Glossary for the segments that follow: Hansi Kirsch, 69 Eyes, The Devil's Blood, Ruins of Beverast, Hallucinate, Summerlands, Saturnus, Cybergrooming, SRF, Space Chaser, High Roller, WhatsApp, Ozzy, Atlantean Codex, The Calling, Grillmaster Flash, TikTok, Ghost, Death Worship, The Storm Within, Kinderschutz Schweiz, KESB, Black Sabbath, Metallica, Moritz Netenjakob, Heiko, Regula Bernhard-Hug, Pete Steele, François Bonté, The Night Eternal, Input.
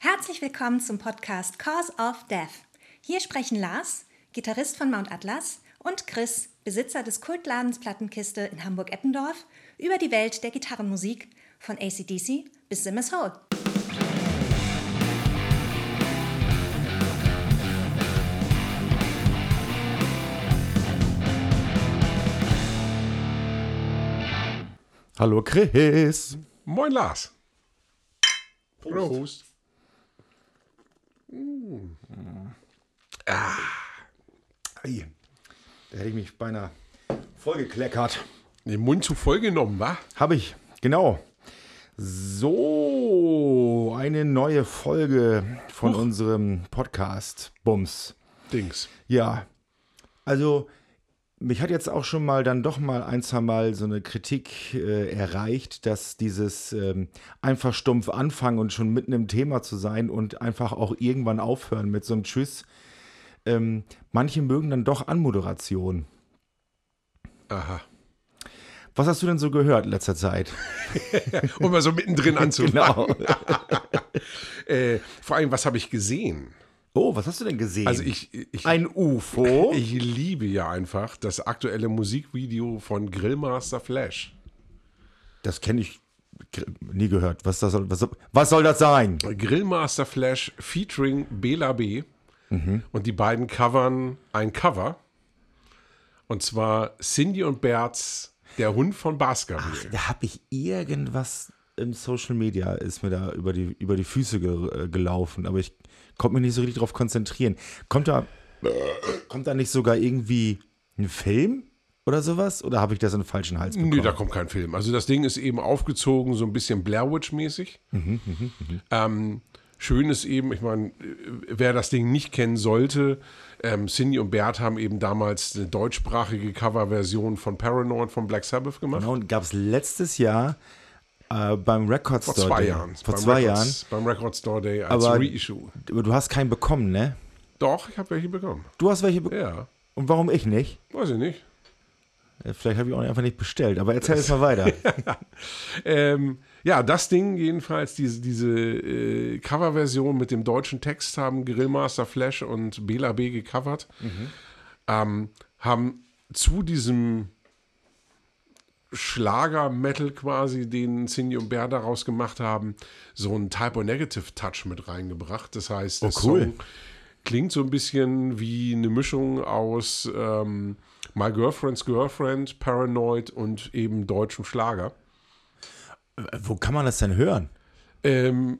Herzlich willkommen zum Podcast Cause of Death. Hier sprechen Lars, Gitarrist von Mount Atlas, und Chris, Besitzer des Kultladens Plattenkiste in Hamburg-Eppendorf, über die Welt der Gitarrenmusik von AC/DC bis Simmers Hole. Hallo Chris. Moin Lars. Prost. Da hätte ich mich beinahe vollgekleckert. Den Mund zu voll genommen, wa? Habe ich, genau. So, eine neue Folge von unserem Podcast Bums. Dings. Ja, also mich hat jetzt auch schon mal dann doch mal ein, zwei Mal so eine Kritik erreicht, dass dieses einfach stumpf anfangen und schon mitten im Thema zu sein und einfach auch irgendwann aufhören mit so einem Tschüss. Manche mögen dann doch Anmoderation. Aha. Was hast du denn so gehört in letzter Zeit? Um mal so mittendrin anzufangen. Genau. Vor allem, was habe ich gesehen? Oh, was hast du denn gesehen? Also ein UFO? Ich liebe ja einfach das aktuelle Musikvideo von Grillmaster Flash. Das kenne ich nie gehört. Was soll das sein? Grillmaster Flash featuring Bela B. Mhm. Und die beiden covern ein Cover. Und zwar Cindy und Bertz, der Hund von Baskerville. Ach, da habe ich irgendwas im Social Media, ist mir da über die Füße gelaufen. Aber ich konnte mich nicht so richtig drauf konzentrieren. Kommt da nicht sogar irgendwie ein Film oder sowas? Oder habe ich das in den falschen Hals bekommen? Nee, da kommt kein Film. Also das Ding ist eben aufgezogen, so ein bisschen Blair Witch-mäßig. Schön ist eben, ich meine, wer das Ding nicht kennen sollte, Cindy und Bert haben eben damals eine deutschsprachige Coverversion von Paranoid von Black Sabbath gemacht. Genau, und gab es letztes Jahr beim Record Store Day. Beim Record Store Day als Reissue. Aber du hast keinen bekommen, ne? Doch, ich habe welche bekommen. Du hast welche bekommen? Ja. Und warum ich nicht? Weiß ich nicht. Vielleicht habe ich auch einfach nicht bestellt, aber erzähl jetzt mal weiter. Ja, das Ding jedenfalls, diese Coverversion mit dem deutschen Text haben Grillmaster Flash und Bela B. gecovert. Mhm. Haben zu diesem Schlager-Metal quasi, den Cindy und Bär daraus gemacht haben, so einen Typo-Negative-Touch mit reingebracht. Das heißt, der Song klingt so ein bisschen wie eine Mischung aus My Girlfriend's Girlfriend, Paranoid und eben deutschem Schlager. Wo kann man das denn hören?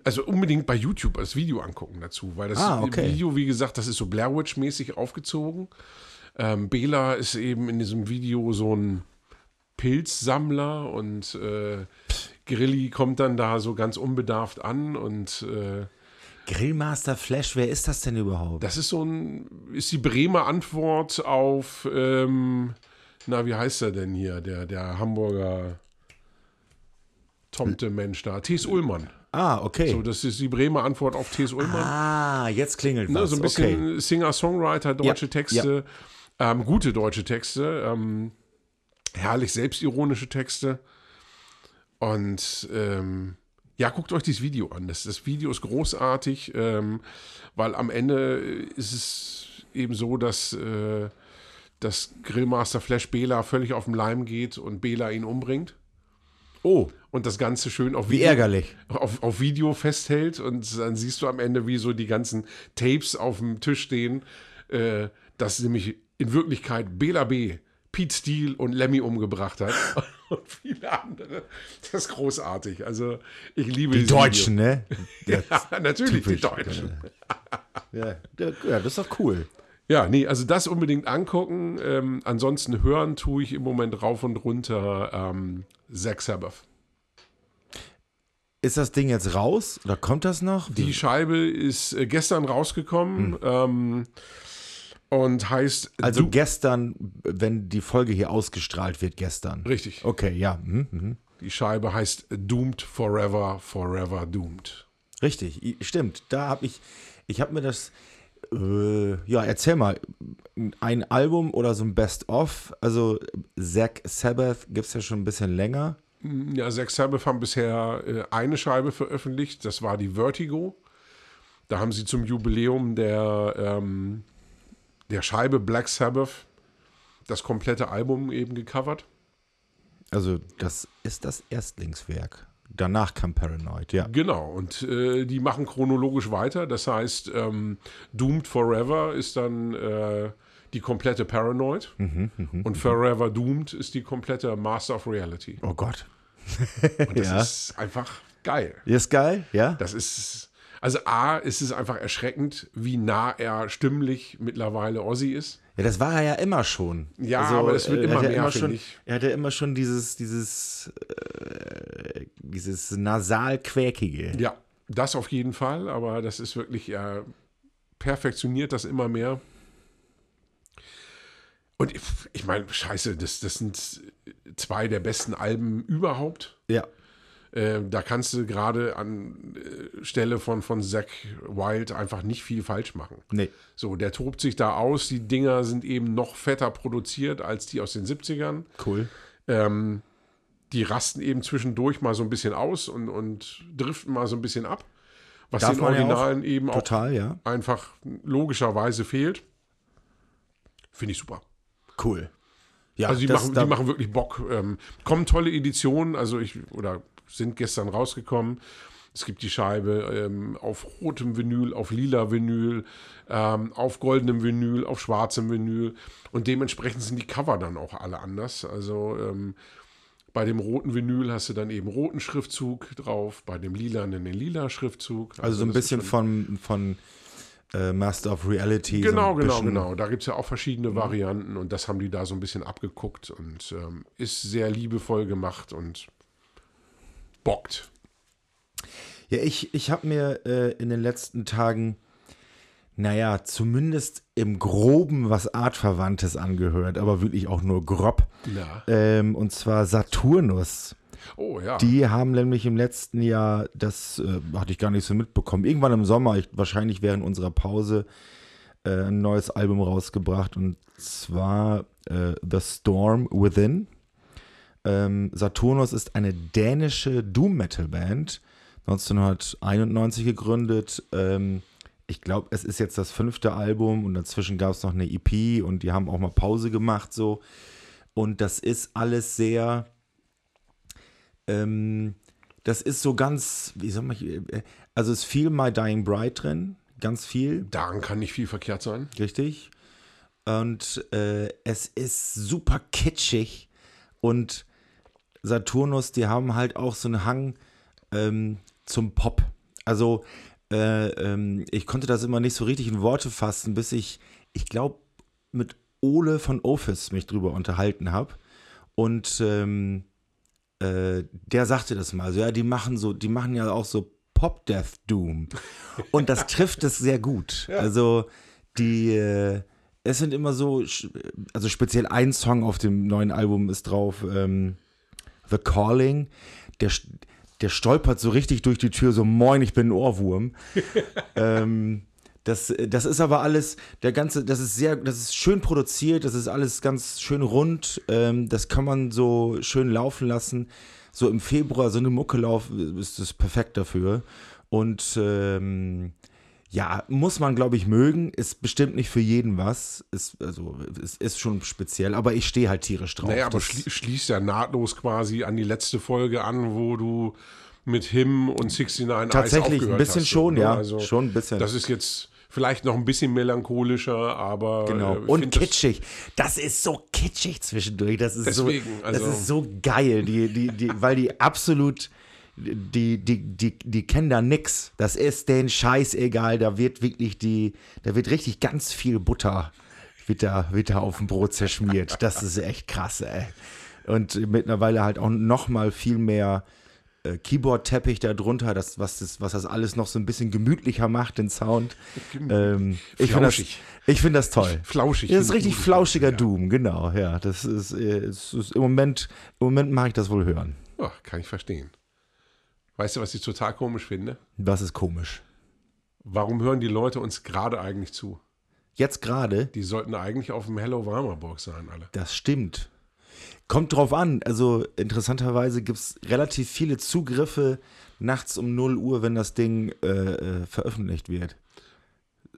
Also unbedingt bei YouTube das Video angucken dazu, weil das Video, wie gesagt, das ist so Blair Witch-mäßig aufgezogen. Bela ist eben in diesem Video so ein Pilzsammler und Grilli kommt dann da so ganz unbedarft an und Grillmaster Flash, wer ist das denn überhaupt? Das ist ist die Bremer Antwort auf wie heißt er denn hier? Der Hamburger Tomte Mensch da, Thes Ullmann. Ah, okay. So, das ist die Bremer Antwort auf Thes Ullmann. Ah, jetzt klingelt was. Ne, so ein bisschen Singer-Songwriter, deutsche Texte, gute deutsche Texte, herrlich selbstironische Texte. Und guckt euch dieses Video an. Das Video ist großartig, weil am Ende ist es eben so, dass Grillmaster Flash Bela völlig auf den Leim geht und Bela ihn umbringt. Oh. Und das Ganze schön auf Video, auf Video festhält und dann siehst du am Ende, wie so die ganzen Tapes auf dem Tisch stehen, dass nämlich in Wirklichkeit Bela B., Pete Steele und Lemmy umgebracht hat und viele andere. Das ist großartig. Also ich liebe die Deutschen, Video. Ne? Ja, natürlich typisch, die Deutschen. Ja, das ist doch cool. Ja, nee, also das unbedingt angucken. Ansonsten hören tue ich im Moment rauf und runter Zack Sabbath. Ist das Ding jetzt raus oder kommt das noch? Die Scheibe ist gestern rausgekommen und heißt... Also gestern, wenn die Folge hier ausgestrahlt wird, gestern. Richtig. Okay, ja. Mhm. Die Scheibe heißt Doomed Forever, Forever Doomed. Richtig, stimmt. Da habe ich habe mir das... erzähl mal, ein Album oder so ein Best-of, also Zack Sabbath gibt es ja schon ein bisschen länger. Ja, Zack Sabbath haben bisher eine Scheibe veröffentlicht, das war die Vertigo. Da haben sie zum Jubiläum der Scheibe Black Sabbath das komplette Album eben gecovert. Also das ist das Erstlingswerk. Danach kam Paranoid, ja. Genau, und die machen chronologisch weiter. Das heißt, Doomed Forever ist dann die komplette Paranoid und Forever Doomed ist die komplette Master of Reality. Oh Gott. Und das ist einfach geil. Ist geil, ja. Das ist, also A, ist es einfach erschreckend, wie nah er stimmlich mittlerweile Ozzy ist. Ja, das war er ja immer schon. Ja, also, aber es wird immer mehr, finde ich. Er hat ja immer schon dieses nasal-quäkige. Ja, das auf jeden Fall, aber das ist wirklich, er perfektioniert das immer mehr. Und ich meine, scheiße, das sind zwei der besten Alben überhaupt. Ja. Da kannst du gerade an Stelle von Zack Wylde einfach nicht viel falsch machen. Nee. So, der tobt sich da aus. Die Dinger sind eben noch fetter produziert als die aus den 70ern. Cool. Die rasten eben zwischendurch mal so ein bisschen aus und driften mal so ein bisschen ab. Was den Originalen eben auch einfach logischerweise fehlt. Finde ich super. Cool. Ja, also die machen wirklich Bock. Kommen tolle Editionen. Also sind gestern rausgekommen. Es gibt die Scheibe auf rotem Vinyl, auf lila Vinyl, auf goldenem Vinyl, auf schwarzem Vinyl. Und dementsprechend sind die Cover dann auch alle anders. Also bei dem roten Vinyl hast du dann eben roten Schriftzug drauf, bei dem lila einen lila Schriftzug. Also so ein bisschen von Master of Reality. Genau. Da gibt es ja auch verschiedene Varianten und das haben die da so ein bisschen abgeguckt und ist sehr liebevoll gemacht und bockt. Ja, ich habe mir in den letzten Tagen, zumindest im Groben was Artverwandtes angehört, aber wirklich auch nur grob. Ja. Und zwar Saturnus. Oh ja. Die haben nämlich im letzten Jahr, das hatte ich gar nicht so mitbekommen, irgendwann im Sommer, wahrscheinlich während unserer Pause, ein neues Album rausgebracht und zwar The Storm Within. Saturnus ist eine dänische Doom-Metal-Band, 1991 gegründet. Ich glaube, es ist jetzt das 5. Album und dazwischen gab es noch eine EP und die haben auch mal Pause gemacht. So. Und das ist alles sehr, das ist so ganz, also es ist viel My Dying Bride drin, ganz viel. Daran kann nicht viel verkehrt sein. Richtig. Und es ist super kitschig und Saturnus, die haben halt auch so einen Hang zum Pop. Also ich konnte das immer nicht so richtig in Worte fassen, bis ich glaube, mit Ole von Office mich drüber unterhalten habe. Und der sagte das mal. Also ja, die machen ja auch so Pop-Death-Doom. Und das trifft es sehr gut. Ja. Also es sind immer so, also speziell ein Song auf dem neuen Album ist drauf, The Calling, der stolpert so richtig durch die Tür, so moin, ich bin ein Ohrwurm. Das ist aber alles, das ist schön produziert, das ist alles ganz schön rund, das kann man so schön laufen lassen. So im Februar so eine Mucke laufen, ist das perfekt dafür. Und muss man, glaube ich, mögen. Ist bestimmt nicht für jeden was. Ist schon speziell, aber ich stehe halt tierisch drauf. Naja, aber schließt ja nahtlos quasi an die letzte Folge an, wo du mit Him und 69 Eyes aufgehört hast. Tatsächlich, ein bisschen schon, ja. Also schon ein bisschen. Das ist jetzt vielleicht noch ein bisschen melancholischer, aber genau. Und kitschig. Das ist so kitschig zwischendurch. Das ist so geil, weil die absolut... Die kennen da nix. Das ist denen scheißegal. Da wird wirklich da wird richtig ganz viel Butter wieder auf dem Brot zerschmiert. Das ist echt krass, ey. Und mittlerweile halt auch noch mal viel mehr Keyboard-Teppich da drunter, was das alles noch so ein bisschen gemütlicher macht, den Sound. Ich finde das toll. Flauschig. Das ist richtig flauschiger Doom, genau. Ja, das ist im Moment mache ich das wohl hören. Ja, kann ich verstehen. Weißt du, was ich total komisch finde? Was ist komisch? Warum hören die Leute uns gerade eigentlich zu? Jetzt gerade? Die sollten eigentlich auf dem Hell over Hammaburg sein, alle. Das stimmt. Kommt drauf an. Also interessanterweise gibt es relativ viele Zugriffe nachts um 0 Uhr, wenn das Ding veröffentlicht wird.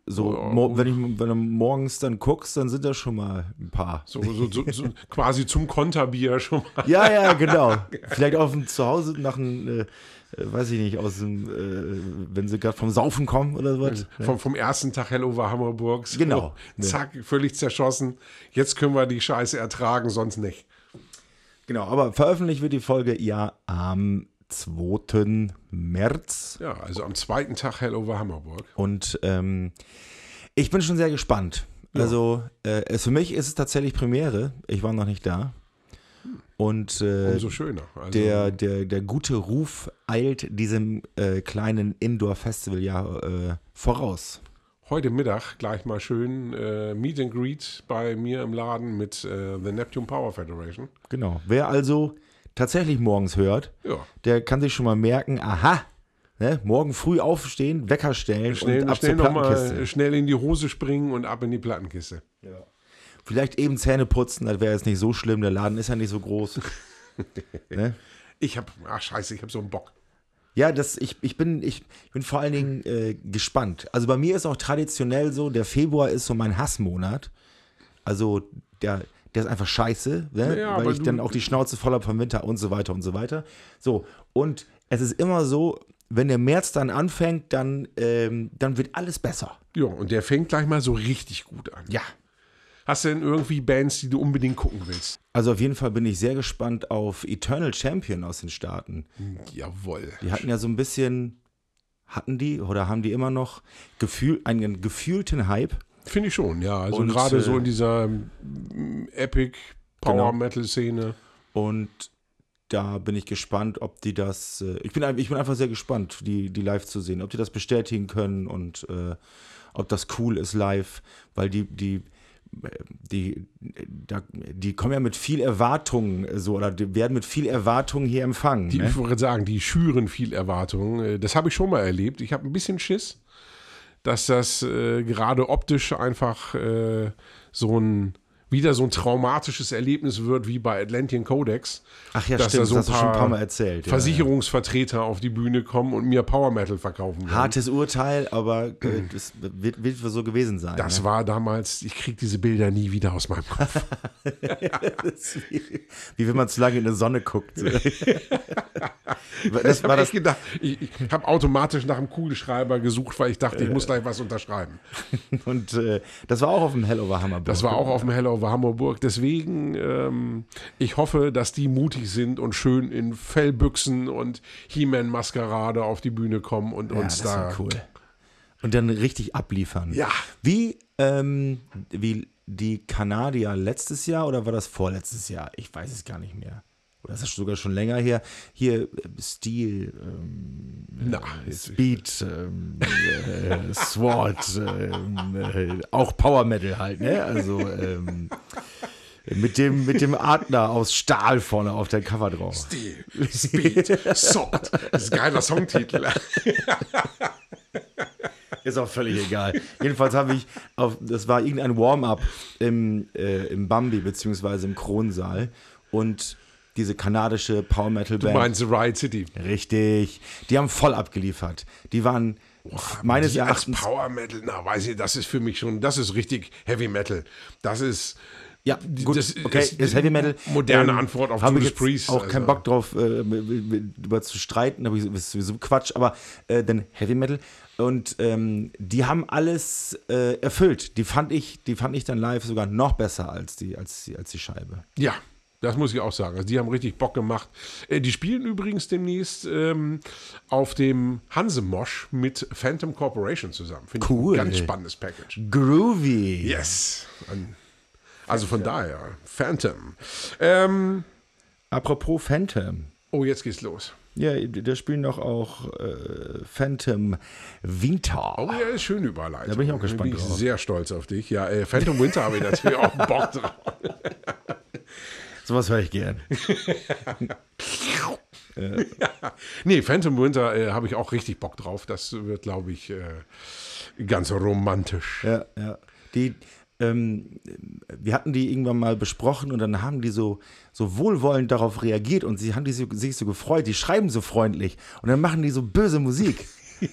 So, wenn du morgens dann guckst, dann sind da schon mal ein paar. So quasi zum Konterbier schon mal. Ja, ja, genau. Vielleicht auf dem Zuhause nach einem, weiß ich nicht, aus dem, wenn sie gerade vom Saufen kommen oder sowas. Vom ersten Tag Hell over Hammaburg. So, genau. Zack, völlig zerschossen. Jetzt können wir die Scheiße ertragen, sonst nicht. Genau, aber veröffentlicht wird die Folge ja am 2. März. Ja, also am zweiten Tag Hell over Hammaburg. Und ich bin schon sehr gespannt. Ja. Also für mich ist es tatsächlich Premiere. Ich war noch nicht da. Und umso schöner. Also, der gute Ruf eilt diesem kleinen Indoor-Festival ja voraus. Heute Mittag gleich mal schön Meet and Greet bei mir im Laden mit The Neptune Power Federation. Genau. Wer also tatsächlich morgens hört, ja, der kann sich schon mal merken, aha, ne, morgen früh aufstehen, Wecker stellen schnell, und ab zur Plattenkiste. Mal schnell in die Hose springen und ab in die Plattenkiste. Ja. Vielleicht eben Zähne putzen, das wäre jetzt nicht so schlimm, der Laden ist ja nicht so groß. Ne? Ich hab so einen Bock. Ja, ich bin vor allen Dingen gespannt. Also bei mir ist auch traditionell so, der Februar ist so mein Hassmonat. Also der ist einfach scheiße, ne? Ja, weil ich dann auch die Schnauze voll habe vom Winter und so weiter und so weiter. So, und es ist immer so, wenn der März dann anfängt, dann wird alles besser. Ja, und der fängt gleich mal so richtig gut an. Ja. Hast du denn irgendwie Bands, die du unbedingt gucken willst? Also auf jeden Fall bin ich sehr gespannt auf Eternal Champion aus den Staaten. Jawohl. Die hatten ja so ein bisschen, haben die immer noch einen gefühlten Hype? Finde ich schon, ja. Also gerade so in dieser Epic Power-Metal-Szene. Genau. Und da bin ich gespannt, ob die das, ich bin einfach sehr gespannt, die live zu sehen, ob die das bestätigen können und ob das cool ist live, weil die kommen ja mit viel Erwartungen oder die werden mit viel Erwartungen hier empfangen. Ich würde sagen, die schüren viel Erwartungen. Das habe ich schon mal erlebt. Ich habe ein bisschen Schiss, dass das gerade optisch einfach wieder so ein traumatisches Erlebnis wird wie bei Atlantean Codex. Ach ja, stimmt, das hast du schon ein paar Mal erzählt. Versicherungsvertreter auf die Bühne kommen und mir Power Metal verkaufen wollen. Hartes Urteil, aber das wird so gewesen sein. Das war damals, ich kriege diese Bilder nie wieder aus meinem Kopf. Wie wenn man zu lange in die Sonne guckt. Ich habe automatisch nach einem Kugelschreiber gesucht, weil ich dachte, ich muss gleich was unterschreiben. Und das war auch auf dem Hell over Hammaburg. Das war auch auf dem Hell over Hammaburg. Deswegen, ich hoffe, dass die mutig sind und schön in Fellbüchsen und He-Man-Maskerade auf die Bühne kommen und uns das da. Cool. Und dann richtig abliefern. Ja. Wie die Kanadier letztes Jahr oder war das vorletztes Jahr? Ich weiß es gar nicht mehr. Oder ist das sogar schon länger her? Hier, Steel, Speed, Sword, auch Power Metal halt, ne? Also mit dem Adler aus Stahl vorne auf der Cover drauf. Steel, Speed, Sword. Das ist ein geiler Songtitel. Ist auch völlig egal. Jedenfalls habe ich, das war irgendein Warm-up im Bambi, beziehungsweise im Kronsaal. Und diese kanadische Power-Metal-Band. Du meinst Riot City. Richtig. Die haben voll abgeliefert. Die waren meines Erachtens... Als Power-Metal, weiß ich, das ist für mich schon, das ist richtig Heavy-Metal. Das ist... Ja, gut, ist Heavy-Metal. Moderne Antwort auf Judas Priest. Habe ich auch keinen Bock drauf, über zu streiten. Das ist sowieso Quatsch, aber dann Heavy-Metal. Und die haben alles erfüllt. Die fand ich dann live sogar noch besser als die Scheibe. Ja. Das muss ich auch sagen. Also die haben richtig Bock gemacht. Die spielen übrigens demnächst auf dem Hansemosh mit Phantom Corporation zusammen. Finde cool. Ich ein ganz spannendes Package. Groovy. Yes. Also von daher, Phantom. Apropos Phantom. Oh, jetzt geht's los. Ja, da spielen doch auch Phantom Winter. Oh ja, ist schön Überleitung. Da bin ich auch gespannt drauf. Ich bin sehr stolz auf dich. Ja, Phantom Winter habe ich natürlich auch Bock drauf. Sowas höre ich gern. Nee, Phantom Winter habe ich auch richtig Bock drauf. Das wird, glaube ich, ganz romantisch. Ja, ja. Die, wir hatten die irgendwann mal besprochen und dann haben die so wohlwollend darauf reagiert und sie haben die sich so gefreut, die schreiben so freundlich und dann machen die so böse Musik.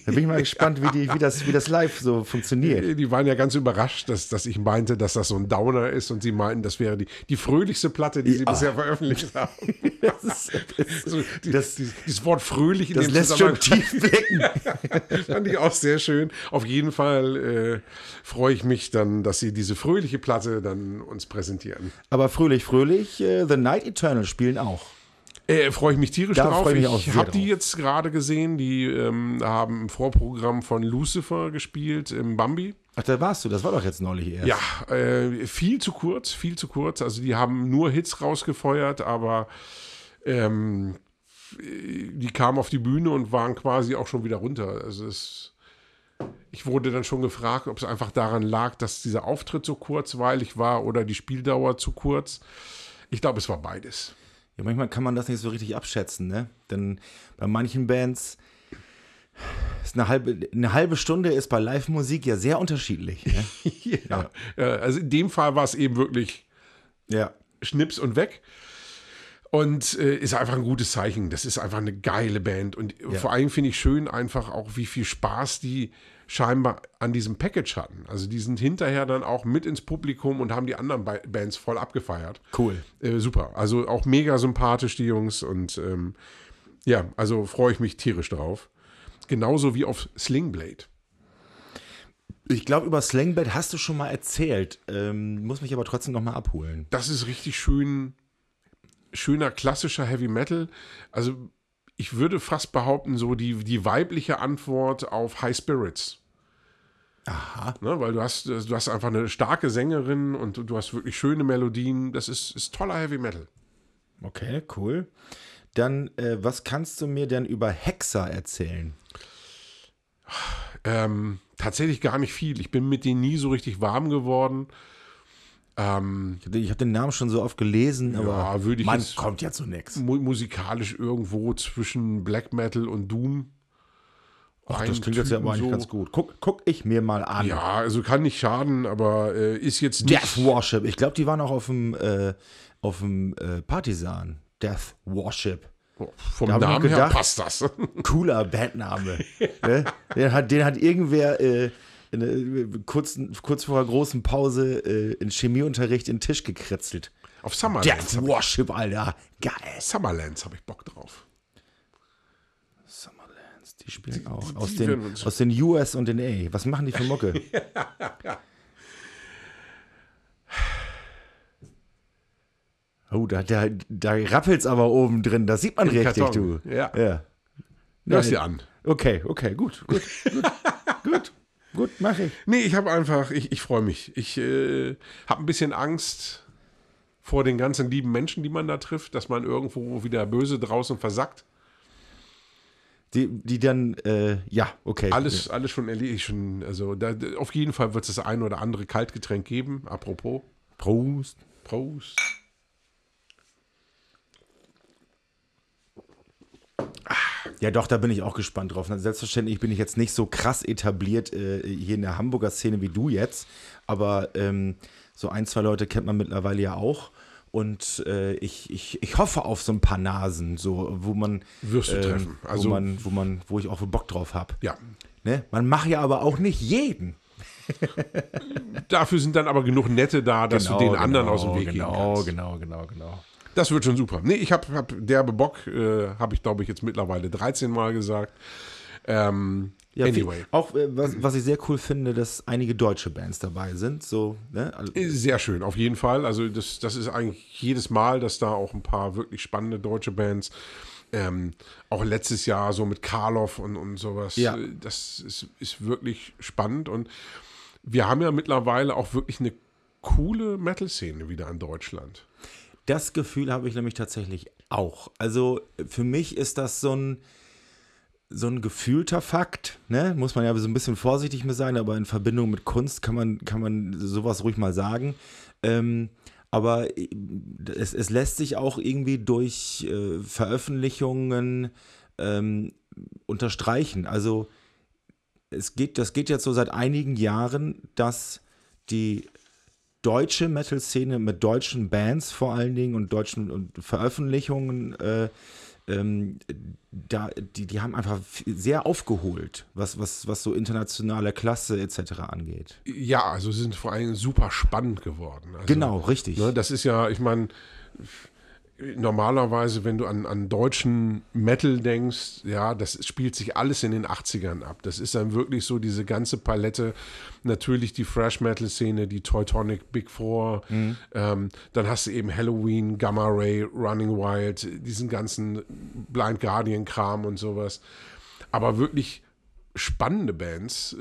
Da bin ich mal gespannt, wie das live so funktioniert. Die waren ja ganz überrascht, dass ich meinte, dass das so ein Downer ist und sie meinten, das wäre die fröhlichste Platte, die sie bisher veröffentlicht haben. Dieses Wort fröhlich in dem Zusammenhang. Das lässt schon tief blicken. Fand ich auch sehr schön. Auf jeden Fall freue ich mich dann, dass sie diese fröhliche Platte dann uns präsentieren. Aber fröhlich, The Night Eternal spielen auch. Freue ich mich tierisch drauf. Ich habe die jetzt gerade gesehen, die haben im Vorprogramm von Lucifer gespielt im Bambi. Ach, da warst du, das war doch jetzt neulich erst. Ja, viel zu kurz. Also die haben nur Hits rausgefeuert, aber die kamen auf die Bühne und waren quasi auch schon wieder runter. Also ich wurde dann schon gefragt, ob es einfach daran lag, dass dieser Auftritt so kurzweilig war oder die Spieldauer zu kurz. Ich glaube, es war beides. Ja, manchmal kann man das nicht so richtig abschätzen, ne? Denn bei manchen Bands ist eine halbe Stunde ist bei Live-Musik ja sehr unterschiedlich. Ne? Ja. Also in dem Fall war es eben wirklich Schnips und weg. Und ist einfach ein gutes Zeichen. Das ist einfach eine geile Band. Und vor allem finde ich schön einfach auch, wie viel Spaß die scheinbar an diesem Package hatten. Also die sind hinterher dann auch mit ins Publikum und haben die anderen Bands voll abgefeiert. Cool. Super. Also auch mega sympathisch, die Jungs. Und also freue ich mich tierisch drauf. Genauso wie auf Slingblade. Ich glaube, über Slingblade hast du schon mal erzählt. Muss mich aber trotzdem nochmal abholen. Das ist richtig schöner klassischer Heavy Metal. Also ich würde fast behaupten, so die weibliche Antwort auf High Spirits. Aha. Ne, weil du hast einfach eine starke Sängerin und du hast wirklich schöne Melodien. Das ist toller Heavy Metal. Okay, cool. Dann, was kannst du mir denn über Hexer erzählen? Tatsächlich gar nicht viel. Ich bin mit denen nie so richtig warm geworden. Ich habe den Namen schon so oft gelesen, aber man kommt ja zu nichts. Musikalisch irgendwo zwischen Black Metal und Doom. Ach, das klingt jetzt ja aber eigentlich ganz gut. Guck ich mir mal an. Ja, also kann nicht schaden, aber ist jetzt nicht... Death Worship. Ich glaube, die waren auch auf dem Partisan. Death Worship. Vom Namen her passt das. Cooler Bandname. Ne? Den hat irgendwer... kurz vor einer großen Pause in Chemieunterricht in den Tisch gekritzelt. Auf Summerlands. Death Worship, Alter. Geil. Summerlands habe ich Bock drauf. Summerlands, die spielen auch. Aus den US und den A. Was machen die für Mucke? Oh, da rappelt's aber oben drin. Das sieht man richtig, Karton. Du. Ja. Lass dir an. Okay, gut. Gut, mach ich. Nee, ich freue mich. Ich habe ein bisschen Angst vor den ganzen lieben Menschen, die man da trifft, dass man irgendwo wieder böse draußen versackt. Die dann, okay. Alles schon erledigt. Auf jeden Fall wird es das ein oder andere Kaltgetränk geben. Apropos. Prost. Ja, doch, da bin ich auch gespannt drauf. Selbstverständlich bin ich jetzt nicht so krass etabliert hier in der Hamburger Szene wie du jetzt, aber so ein, zwei Leute kennt man mittlerweile ja auch und ich hoffe auf so ein paar Nasen, so, wo man... Wirst du treffen. Also, wo ich auch Bock drauf habe. Ja. Ne? Man macht ja aber auch nicht jeden. Dafür sind dann aber genug Nette da, dass du den anderen aus dem Weg gehen kannst. Genau. Das wird schon super. Nee, ich hab derbe Bock, habe ich, glaube ich, jetzt mittlerweile 13 Mal gesagt. Anyway. Auch, was ich sehr cool finde, dass einige deutsche Bands dabei sind. So, ne? Sehr schön, auf jeden Fall. Also das ist eigentlich jedes Mal, dass da auch ein paar wirklich spannende deutsche Bands, auch letztes Jahr so mit Karloff und sowas. Ja. Das ist wirklich spannend. Und wir haben ja mittlerweile auch wirklich eine coole Metal-Szene wieder in Deutschland. Das Gefühl habe ich nämlich tatsächlich auch. Also für mich ist das so ein gefühlter Fakt, ne? Muss man ja so ein bisschen vorsichtig mit sein, aber in Verbindung mit Kunst kann man sowas ruhig mal sagen. Aber es lässt sich auch irgendwie durch Veröffentlichungen unterstreichen. Also das geht jetzt so seit einigen Jahren, dass die deutsche Metal-Szene mit deutschen Bands vor allen Dingen und deutschen und Veröffentlichungen, die haben einfach sehr aufgeholt, was so internationale Klasse etc. angeht. Ja, also sie sind vor allem super spannend geworden. Also, genau, richtig. Ne, das ist ja, ich meine, normalerweise, wenn du an deutschen Metal denkst, ja, das spielt sich alles in den 80ern ab. Das ist dann wirklich so diese ganze Palette, natürlich die Thrash-Metal-Szene, die Teutonic Big Four, dann hast du eben Halloween, Gamma Ray, Running Wild, diesen ganzen Blind Guardian-Kram und sowas. Aber wirklich spannende Bands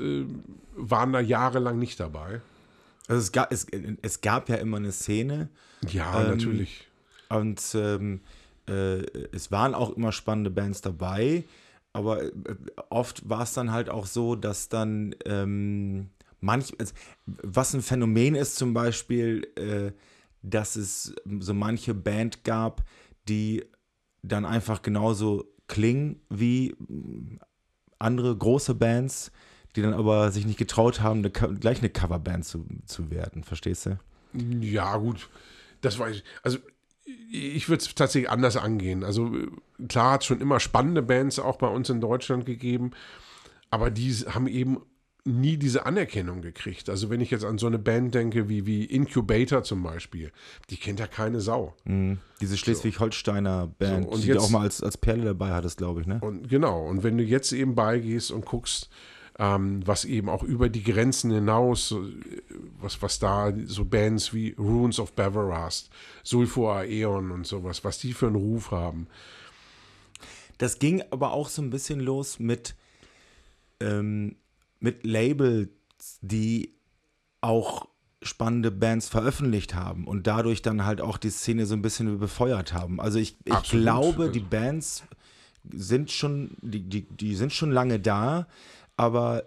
waren da jahrelang nicht dabei. Also es gab ja immer eine Szene. Ja, natürlich. Und es waren auch immer spannende Bands dabei, aber oft war es dann halt auch so, dass dann was ein Phänomen ist zum Beispiel, dass es so manche Band gab, die dann einfach genauso klingen wie andere große Bands, die dann aber sich nicht getraut haben, gleich eine Coverband zu werden, verstehst du? Ja, gut, das weiß ich, also ich würde es tatsächlich anders angehen. Also klar hat es schon immer spannende Bands auch bei uns in Deutschland gegeben, aber die haben eben nie diese Anerkennung gekriegt. Also wenn ich jetzt an so eine Band denke wie Incubator zum Beispiel, die kennt ja keine Sau. Mhm. Diese Schleswig-Holsteiner Band, so, und die jetzt, du auch mal als Perle dabei hattest, glaube ich, ne? Und genau, und wenn du jetzt eben beigehst und guckst, was eben auch über die Grenzen hinaus, was da so Bands wie Ruins of Beverast, Sulphur Aeon und sowas, was die für einen Ruf haben. Das ging aber auch so ein bisschen los mit Labels, die auch spannende Bands veröffentlicht haben und dadurch dann halt auch die Szene so ein bisschen befeuert haben. Also ich glaube, die Bands sind schon, die sind schon lange da, aber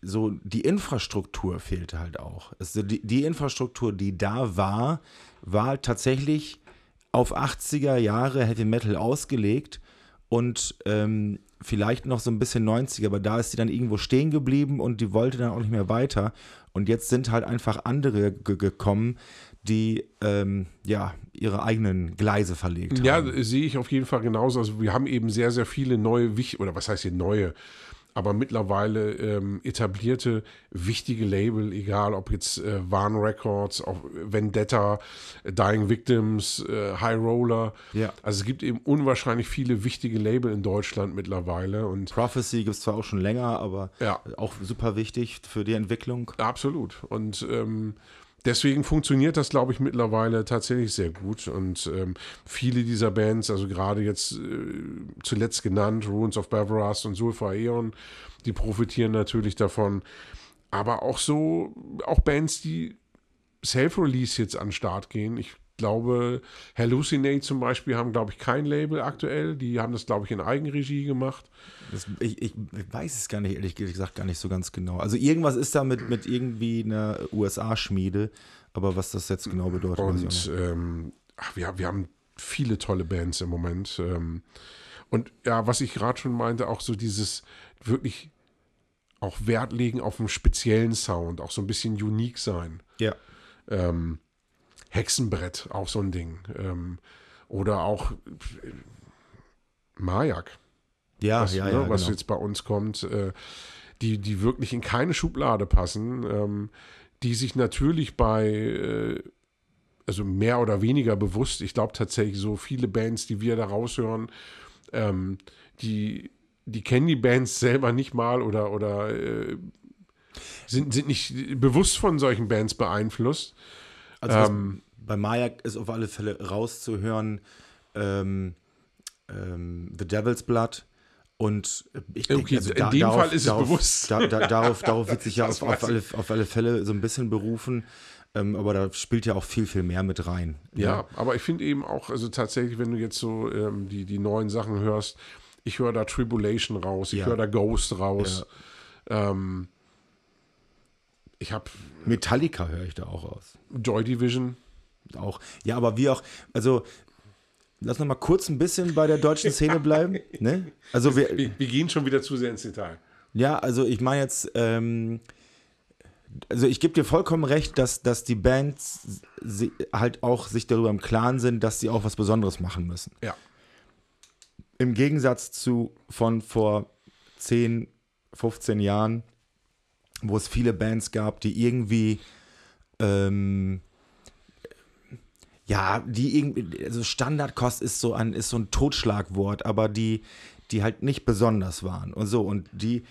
so die Infrastruktur fehlte halt auch. Also die Infrastruktur, die da war tatsächlich auf 80er Jahre Heavy Metal ausgelegt und vielleicht noch so ein bisschen 90er, aber da ist sie dann irgendwo stehen geblieben und die wollte dann auch nicht mehr weiter. Und jetzt sind halt einfach andere gekommen, die ihre eigenen Gleise verlegt haben. Ja, sehe ich auf jeden Fall genauso. Also wir haben eben sehr, sehr viele neue, oder was heißt hier neue, aber mittlerweile etablierte, wichtige Label, egal ob jetzt Warn Records, auch Vendetta, Dying Victims, High Roller. Ja. Also es gibt eben unwahrscheinlich viele wichtige Label in Deutschland mittlerweile. Und Prophecy gibt es zwar auch schon länger, aber ja, auch super wichtig für die Entwicklung. Absolut. Und deswegen funktioniert das, glaube ich, mittlerweile tatsächlich sehr gut. Und viele dieser Bands, also gerade jetzt zuletzt genannt, Ruins of Beverast und Sulphur Aeon, die profitieren natürlich davon. Aber auch Bands, die Self-Release jetzt an den Start gehen. Ich glaube, Hallucinate zum Beispiel haben, glaube ich, kein Label aktuell. Die haben das, glaube ich, in Eigenregie gemacht. Ich weiß es gar nicht, ehrlich gesagt, gar nicht so ganz genau. Also irgendwas ist da mit irgendwie einer USA-Schmiede, aber was das jetzt genau bedeutet. Und wir haben viele tolle Bands im Moment. Und ja, was ich gerade schon meinte, auch so dieses wirklich auch Wert legen auf einen speziellen Sound, auch so ein bisschen unique sein. Ja. Hexenbrett, auch so ein Ding. Oder auch Mayak. Ja, ja, was genau jetzt bei uns kommt, die wirklich in keine Schublade passen, die sich natürlich bei, also mehr oder weniger bewusst, ich glaube tatsächlich so viele Bands, die wir da raushören, die kennen die Bands selber nicht mal oder sind nicht bewusst von solchen Bands beeinflusst. Also bei Mayak ist auf alle Fälle rauszuhören The Devil's Blood und ich denke, okay, also in dem Fall ist es bewusst. Darauf wird sich ja auf alle Fälle so ein bisschen berufen, aber da spielt ja auch viel, viel mehr mit rein. Ja, aber ich finde eben auch, also tatsächlich, wenn du jetzt so die neuen Sachen hörst, ich höre da Tribulation raus, ich höre da Ghost raus, ich habe Metallica höre ich da auch aus. Joy Division auch. Ja, aber wie auch, also lass noch mal kurz ein bisschen bei der deutschen Szene bleiben. Ne? Also wir gehen schon wieder zu sehr ins Detail. Ja, also ich meine jetzt Also ich gebe dir vollkommen recht, dass die Bands halt auch sich darüber im Klaren sind, dass sie auch was Besonderes machen müssen. Ja. Im Gegensatz zu von vor 10, 15 Jahren, wo es viele Bands gab, die irgendwie also Standardkost ist so ein Totschlagwort, aber die halt nicht besonders waren und so. Und die,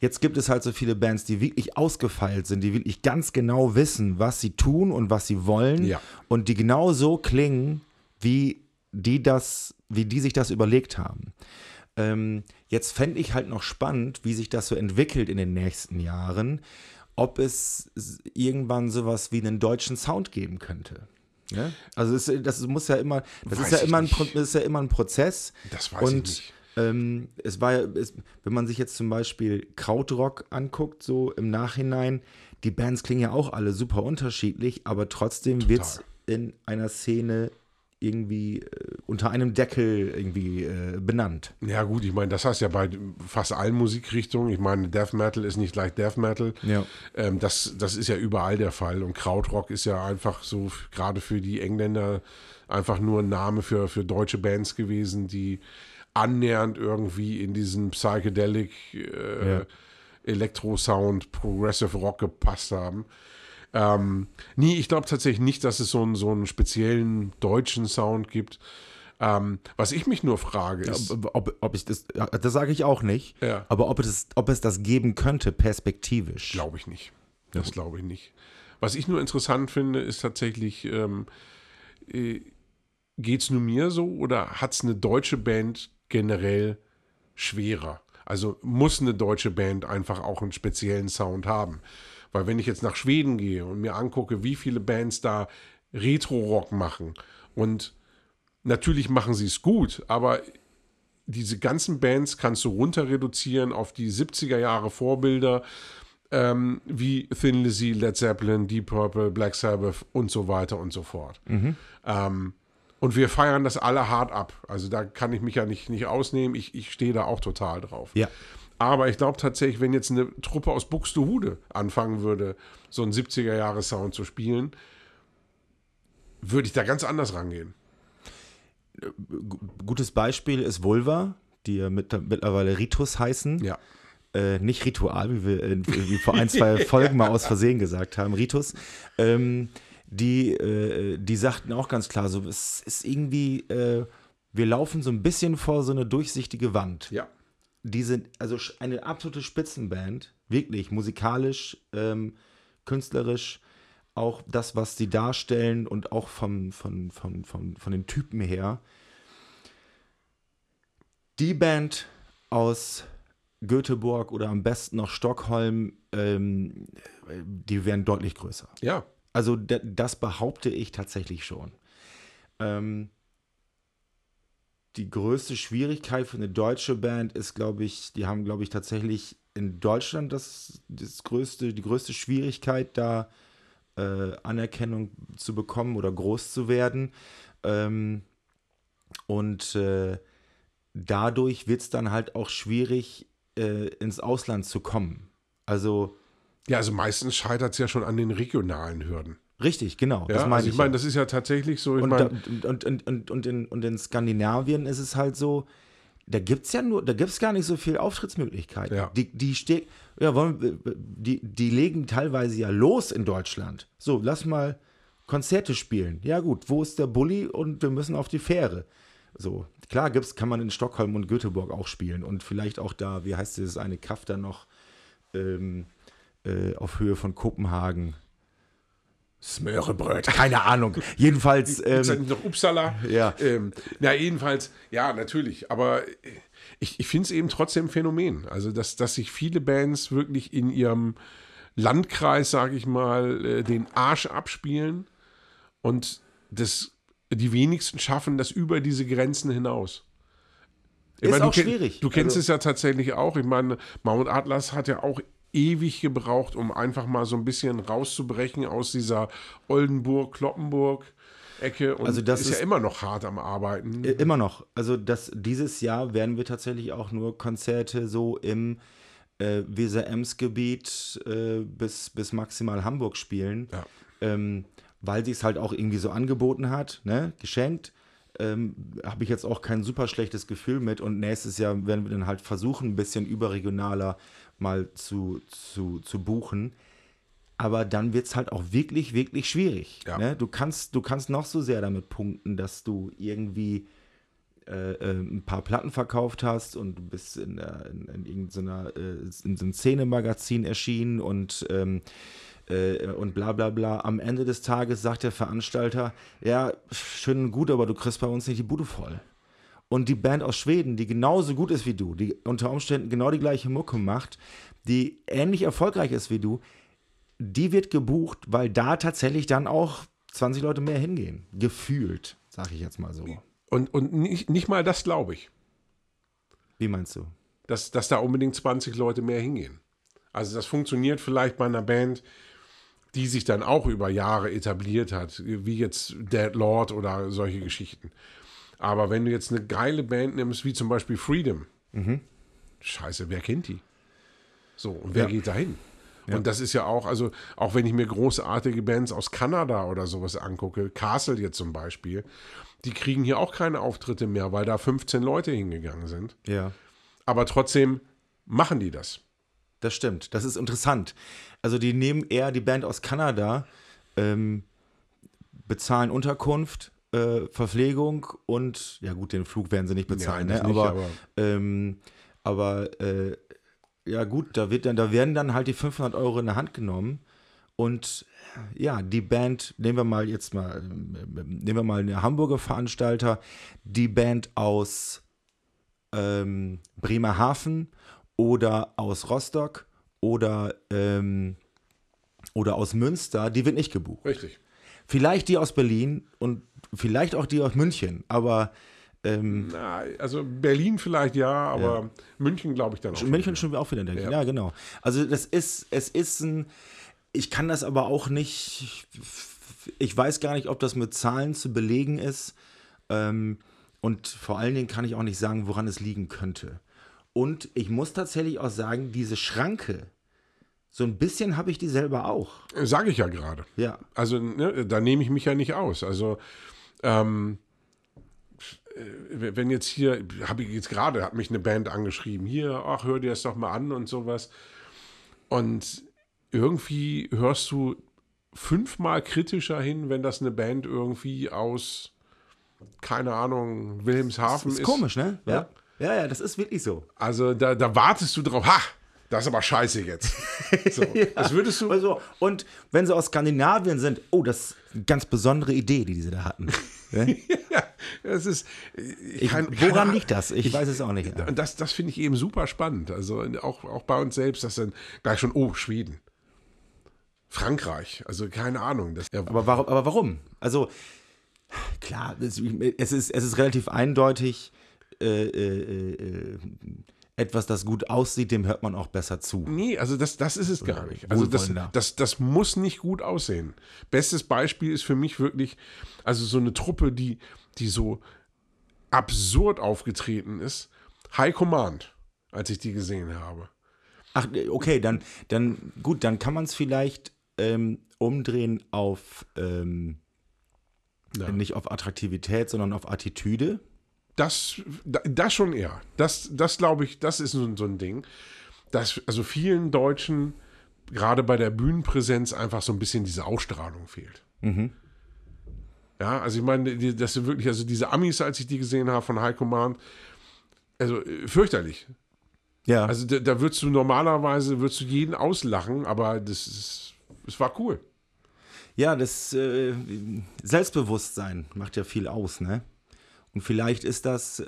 jetzt gibt es halt so viele Bands, die wirklich ausgefeilt sind, die wirklich ganz genau wissen, was sie tun und was sie wollen, ja, und die genau so klingen, wie die sich das überlegt haben. Jetzt fände ich halt noch spannend, wie sich das so entwickelt in den nächsten Jahren, ob es irgendwann sowas wie einen deutschen Sound geben könnte. Ja? Also das ist ja immer ein Prozess. Das weiß ich nicht. Wenn man sich jetzt zum Beispiel Krautrock anguckt, so im Nachhinein, die Bands klingen ja auch alle super unterschiedlich, aber trotzdem wird es in einer Szene irgendwie unter einem Deckel irgendwie benannt. Ja gut, ich meine, das heißt ja bei fast allen Musikrichtungen, ich meine, Death Metal ist nicht gleich Death Metal, ja. Das ist ja überall der Fall und Krautrock ist ja einfach so, gerade für die Engländer, einfach nur ein Name für deutsche Bands gewesen, die annähernd irgendwie in diesen Psychedelic Elektro-Sound, Progressive Rock gepasst haben. Nee, ich glaube tatsächlich nicht, dass es so einen speziellen deutschen Sound gibt. Was ich mich nur frage ist... Ob ich das sage ich auch nicht, ja, aber ob es das geben könnte, perspektivisch. Glaube ich nicht. Das glaube ich nicht. Was ich nur interessant finde, ist tatsächlich, geht's nur mir so oder hat's eine deutsche Band generell schwerer? Also muss eine deutsche Band einfach auch einen speziellen Sound haben? Weil wenn ich jetzt nach Schweden gehe und mir angucke, wie viele Bands da Retro-Rock machen, und natürlich machen sie es gut, aber diese ganzen Bands kannst du runter reduzieren auf die 70er Jahre Vorbilder, wie Thin Lizzy, Led Zeppelin, Deep Purple, Black Sabbath und so weiter und so fort. Mhm. Und wir feiern das alle hart ab. Also da kann ich mich ja nicht ausnehmen. Ich stehe da auch total drauf. Ja. Aber ich glaube tatsächlich, wenn jetzt eine Truppe aus Buxtehude anfangen würde, so einen 70er-Jahre-Sound zu spielen, würde ich da ganz anders rangehen. Gutes Beispiel ist Vulva, die ja mittlerweile Ritus heißen. Ja. Nicht Ritual, wie wir vor ein, zwei Folgen mal aus Versehen gesagt haben, Ritus. Die sagten auch ganz klar, so, es ist irgendwie, wir laufen so ein bisschen vor so eine durchsichtige Wand. Ja. Die sind also eine absolute Spitzenband, wirklich musikalisch, künstlerisch, auch das, was sie darstellen und auch von den Typen her. Die Band aus Göteborg oder am besten noch Stockholm, die wären deutlich größer. Ja. Also das behaupte ich tatsächlich schon. Die größte Schwierigkeit für eine deutsche Band ist, die haben tatsächlich in Deutschland die größte Schwierigkeit, da Anerkennung zu bekommen oder groß zu werden. Dadurch wird es dann halt auch schwierig, ins Ausland zu kommen. Also ja, also meistens scheitert es ja schon an den regionalen Hürden. Richtig, genau. Ja, das meine also ich meine, das ist ja tatsächlich so. In Skandinavien ist es halt so, da gibt's gar nicht so viel Auftrittsmöglichkeiten. Ja. Die legen teilweise ja los in Deutschland. So, lass mal Konzerte spielen. Ja gut, wo ist der Bulli und wir müssen auf die Fähre. So, klar kann man in Stockholm und Göteborg auch spielen und vielleicht auch da, wie heißt das eine Kaff da noch, auf Höhe von Kopenhagen. Smörebröt, keine Ahnung. Jedenfalls. Ist das nicht noch Uppsala? Ja. Jedenfalls, ja, natürlich. Aber ich finde es eben trotzdem ein Phänomen. Also, dass sich viele Bands wirklich in ihrem Landkreis, sage ich mal, den Arsch abspielen und die wenigsten schaffen das über diese Grenzen hinaus. Ich meine, ist auch schwierig. Du kennst es ja tatsächlich auch. Ich meine, Mount Atlas hat ja auch ewig gebraucht, um einfach mal so ein bisschen rauszubrechen aus dieser Oldenburg-Kloppenburg-Ecke. Und also das ist ja immer noch hart am Arbeiten. Immer noch. Also dieses Jahr werden wir tatsächlich auch nur Konzerte so im Weser-Ems-Gebiet bis maximal Hamburg spielen, ja. Weil sie es halt auch irgendwie so angeboten hat, ne? Geschenkt. Habe ich jetzt auch kein super schlechtes Gefühl mit, und nächstes Jahr werden wir dann halt versuchen, ein bisschen überregionaler mal zu buchen. Aber dann wird es halt auch wirklich, wirklich schwierig. Ja. Ne? Du kannst noch so sehr damit punkten, dass du irgendwie ein paar Platten verkauft hast und du bist in so einem Szene-Magazin erschienen und bla bla bla. Am Ende des Tages sagt der Veranstalter, ja, schön und gut, aber du kriegst bei uns nicht die Bude voll. Und die Band aus Schweden, die genauso gut ist wie du, die unter Umständen genau die gleiche Mucke macht, die ähnlich erfolgreich ist wie du, die wird gebucht, weil da tatsächlich dann auch 20 Leute mehr hingehen. Gefühlt, sag ich jetzt mal so. Und nicht mal das glaube ich. Wie meinst du? Dass da unbedingt 20 Leute mehr hingehen. Also das funktioniert vielleicht bei einer Band, die sich dann auch über Jahre etabliert hat, wie jetzt Dead Lord oder solche Geschichten. Aber wenn du jetzt eine geile Band nimmst, wie zum Beispiel Freedom, scheiße, wer kennt die? So, und wer geht da hin? Ja. Und das ist ja auch, also auch wenn ich mir großartige Bands aus Kanada oder sowas angucke, Castle jetzt zum Beispiel, die kriegen hier auch keine Auftritte mehr, weil da 15 Leute hingegangen sind. Ja. Aber trotzdem machen die das. Das stimmt, das ist interessant. Also die nehmen eher die Band aus Kanada, bezahlen Unterkunft, Verpflegung und, ja gut, den Flug werden sie nicht bezahlen. Ja, ne? Aber ja gut, da werden dann halt die 500 Euro in der Hand genommen. Und ja, die Band, nehmen wir mal einen Hamburger Veranstalter, die Band aus Bremerhaven oder aus Rostock oder aus Münster, die wird nicht gebucht. Richtig. Vielleicht die aus Berlin und vielleicht auch die aus München, aber na, also Berlin vielleicht ja, aber ja. München glaube ich dann auch. München schon auch wieder, denke ich. Ja, genau. Also ich kann das aber auch nicht, ich weiß gar nicht, ob das mit Zahlen zu belegen ist, und vor allen Dingen kann ich auch nicht sagen, woran es liegen könnte. Und ich muss tatsächlich auch sagen, diese Schranke, so ein bisschen habe ich die selber auch. Sage ich ja gerade. Ja. Also ne, da nehme ich mich ja nicht aus. Also wenn jetzt hier, hat mich eine Band angeschrieben, hier, ach, hör dir das doch mal an und sowas. Und irgendwie hörst du 5-mal kritischer hin, wenn das eine Band irgendwie aus, keine Ahnung, Wilhelmshaven ist. Das ist komisch, ne? Ja. Ja, ja, das ist wirklich so. Also da wartest du drauf, ha, das ist aber scheiße jetzt. So, ja. Das würdest du. Also, und wenn sie aus Skandinavien sind, oh, das ist eine ganz besondere Idee, die sie da hatten. Ja, das ist. Woran liegt das? Ich weiß es auch nicht. Und das finde ich eben super spannend. Also auch bei uns selbst, dass dann gleich schon, oh, Schweden, Frankreich, also keine Ahnung. Das, ja. Aber warum? Also klar, es ist relativ eindeutig. Etwas, das gut aussieht, dem hört man auch besser zu. Nee, also das ist es gar nicht. Also das muss nicht gut aussehen. Bestes Beispiel ist für mich wirklich, also so eine Truppe, die so absurd aufgetreten ist, High Command, als ich die gesehen habe. Ach, okay, dann gut, dann kann man es vielleicht umdrehen auf, nicht auf Attraktivität, sondern auf Attitüde. Das schon eher. Das glaube ich, das ist so ein Ding, dass also vielen Deutschen gerade bei der Bühnenpräsenz einfach so ein bisschen diese Ausstrahlung fehlt. Mhm. Ja, also ich meine, das sind wirklich, also diese Amis, als ich die gesehen habe von High Command, also fürchterlich. Ja. Also da würdest du jeden auslachen, aber es war cool. Ja, das Selbstbewusstsein macht ja viel aus, ne? Und vielleicht ist das,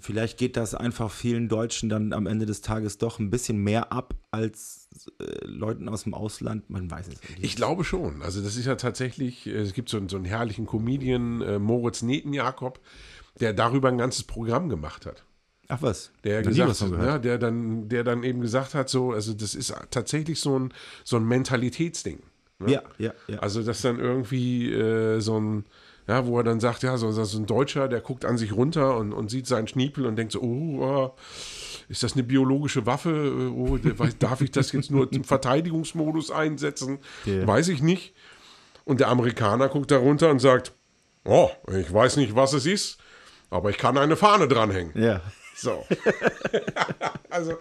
vielleicht geht das einfach vielen Deutschen dann am Ende des Tages doch ein bisschen mehr ab als Leuten aus dem Ausland, man weiß es nicht. Ich glaube schon, also das ist ja tatsächlich, es gibt so einen herrlichen Comedian, Moritz Netenjakob, der darüber ein ganzes Programm gemacht hat. Ach was, der dann eben gesagt hat, so, also das ist tatsächlich so ein Mentalitätsding. Ne? Ja. Also dass dann irgendwie ja, wo er dann sagt, ja, so ein Deutscher, der guckt an sich runter und sieht seinen Schniepel und denkt so, oh, ist das eine biologische Waffe? Oh, darf ich das jetzt nur im Verteidigungsmodus einsetzen? Yeah. Weiß ich nicht. Und der Amerikaner guckt da runter und sagt, oh, ich weiß nicht, was es ist, aber ich kann eine Fahne dranhängen. Ja. So. Also,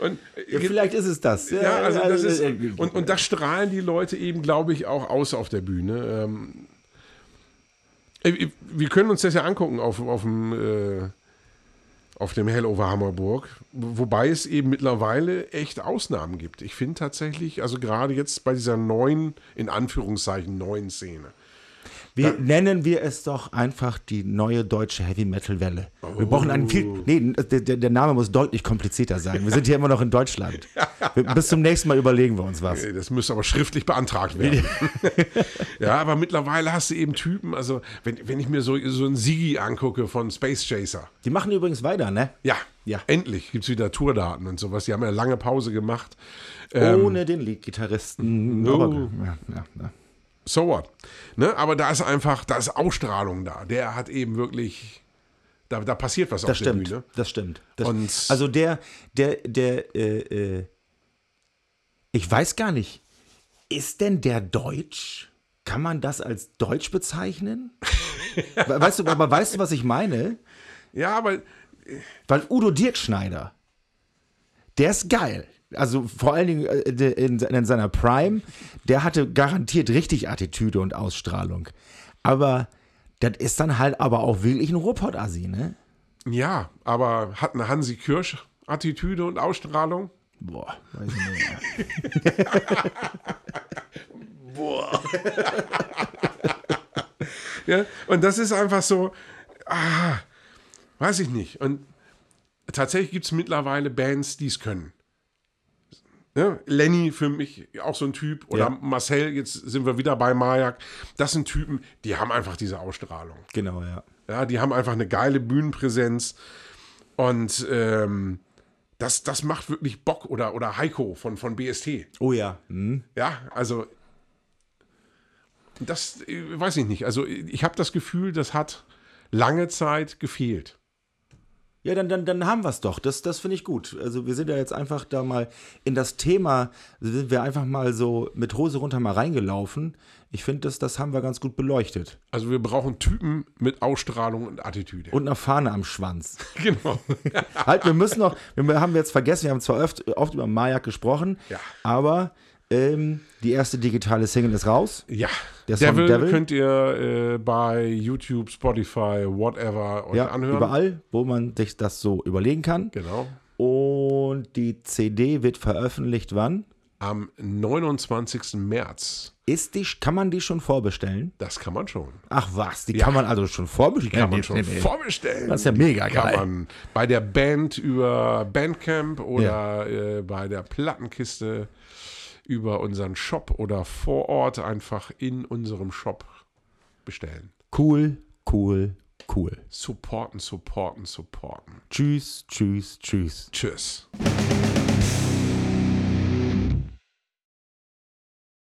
und ja, vielleicht ist es das. Ja, ja, also das ist, und das strahlen die Leute eben, glaube ich, auch aus auf der Bühne. Wir können uns das ja angucken auf dem Hell over Hammaburg, wobei es eben mittlerweile echt Ausnahmen gibt. Ich finde tatsächlich, also gerade jetzt bei dieser neuen, in Anführungszeichen, neuen Szene. Nennen wir es doch einfach die neue deutsche Heavy-Metal-Welle. Oh. Wir brauchen einen viel... Nee, der Name muss deutlich komplizierter sein. Wir sind hier immer noch in Deutschland. Bis zum nächsten Mal überlegen wir uns was. Das müsste aber schriftlich beantragt werden. Ja, aber mittlerweile hast du eben Typen, also wenn ich mir so einen Sigi angucke von Space Chaser. Die machen übrigens weiter, ne? Ja. Endlich gibt es wieder Tourdaten und sowas. Die haben ja lange Pause gemacht. Ohne den Lead-Gitarristen. No. Ja. So what? Ne? Aber da ist Ausstrahlung da. Der hat eben wirklich, da passiert was auf der Bühne. Das stimmt. Also ich weiß gar nicht, ist denn der deutsch? Kann man das als deutsch bezeichnen? Weißt du, was ich meine? Ja, aber... Weil Udo Dirkschneider, der ist geil. Also vor allen Dingen in seiner Prime, der hatte garantiert richtig Attitüde und Ausstrahlung. Aber das ist dann halt aber auch wirklich ein Ruhrpott-Assi, ne? Ja, aber hat eine Hansi Kirsch Attitüde und Ausstrahlung? Boah, weiß ich nicht mehr. Boah. Ja, und das ist einfach so, weiß ich nicht. Und tatsächlich gibt es mittlerweile Bands, die es können. Ne? Lenny für mich auch so ein Typ, oder Marcel, jetzt sind wir wieder bei Mayak, das sind Typen, die haben einfach diese Ausstrahlung. Genau, ja. Ja, die haben einfach eine geile Bühnenpräsenz und das macht wirklich Bock, oder Heiko von BST. Oh ja. Hm. Ja, also das weiß ich nicht, also ich habe das Gefühl, das hat lange Zeit gefehlt. Ja, dann haben wir es doch. Das finde ich gut. Also wir sind ja jetzt einfach da mal in das Thema, sind wir einfach mal so mit Hose runter mal reingelaufen. Ich finde, das haben wir ganz gut beleuchtet. Also wir brauchen Typen mit Ausstrahlung und Attitüde. Und eine Fahne am Schwanz. Genau. Halt, wir müssen noch, wir haben jetzt vergessen, wir haben zwar oft über Mayak gesprochen, ja, aber die erste digitale Single ist raus. Ja. Der Song Devil könnt ihr bei YouTube, Spotify, whatever euch anhören. Überall, wo man sich das so überlegen kann. Genau. Und die CD wird veröffentlicht wann? Am 29. März. Kann man die schon vorbestellen? Das kann man schon. Ach was, die kann man also schon vorbestellen? Die kann man schon vorbestellen. Das ist ja mega geil. Kann man bei der Band über Bandcamp oder bei der Plattenkiste über unseren Shop oder vor Ort einfach in unserem Shop bestellen. Cool. Supporten. Tschüss.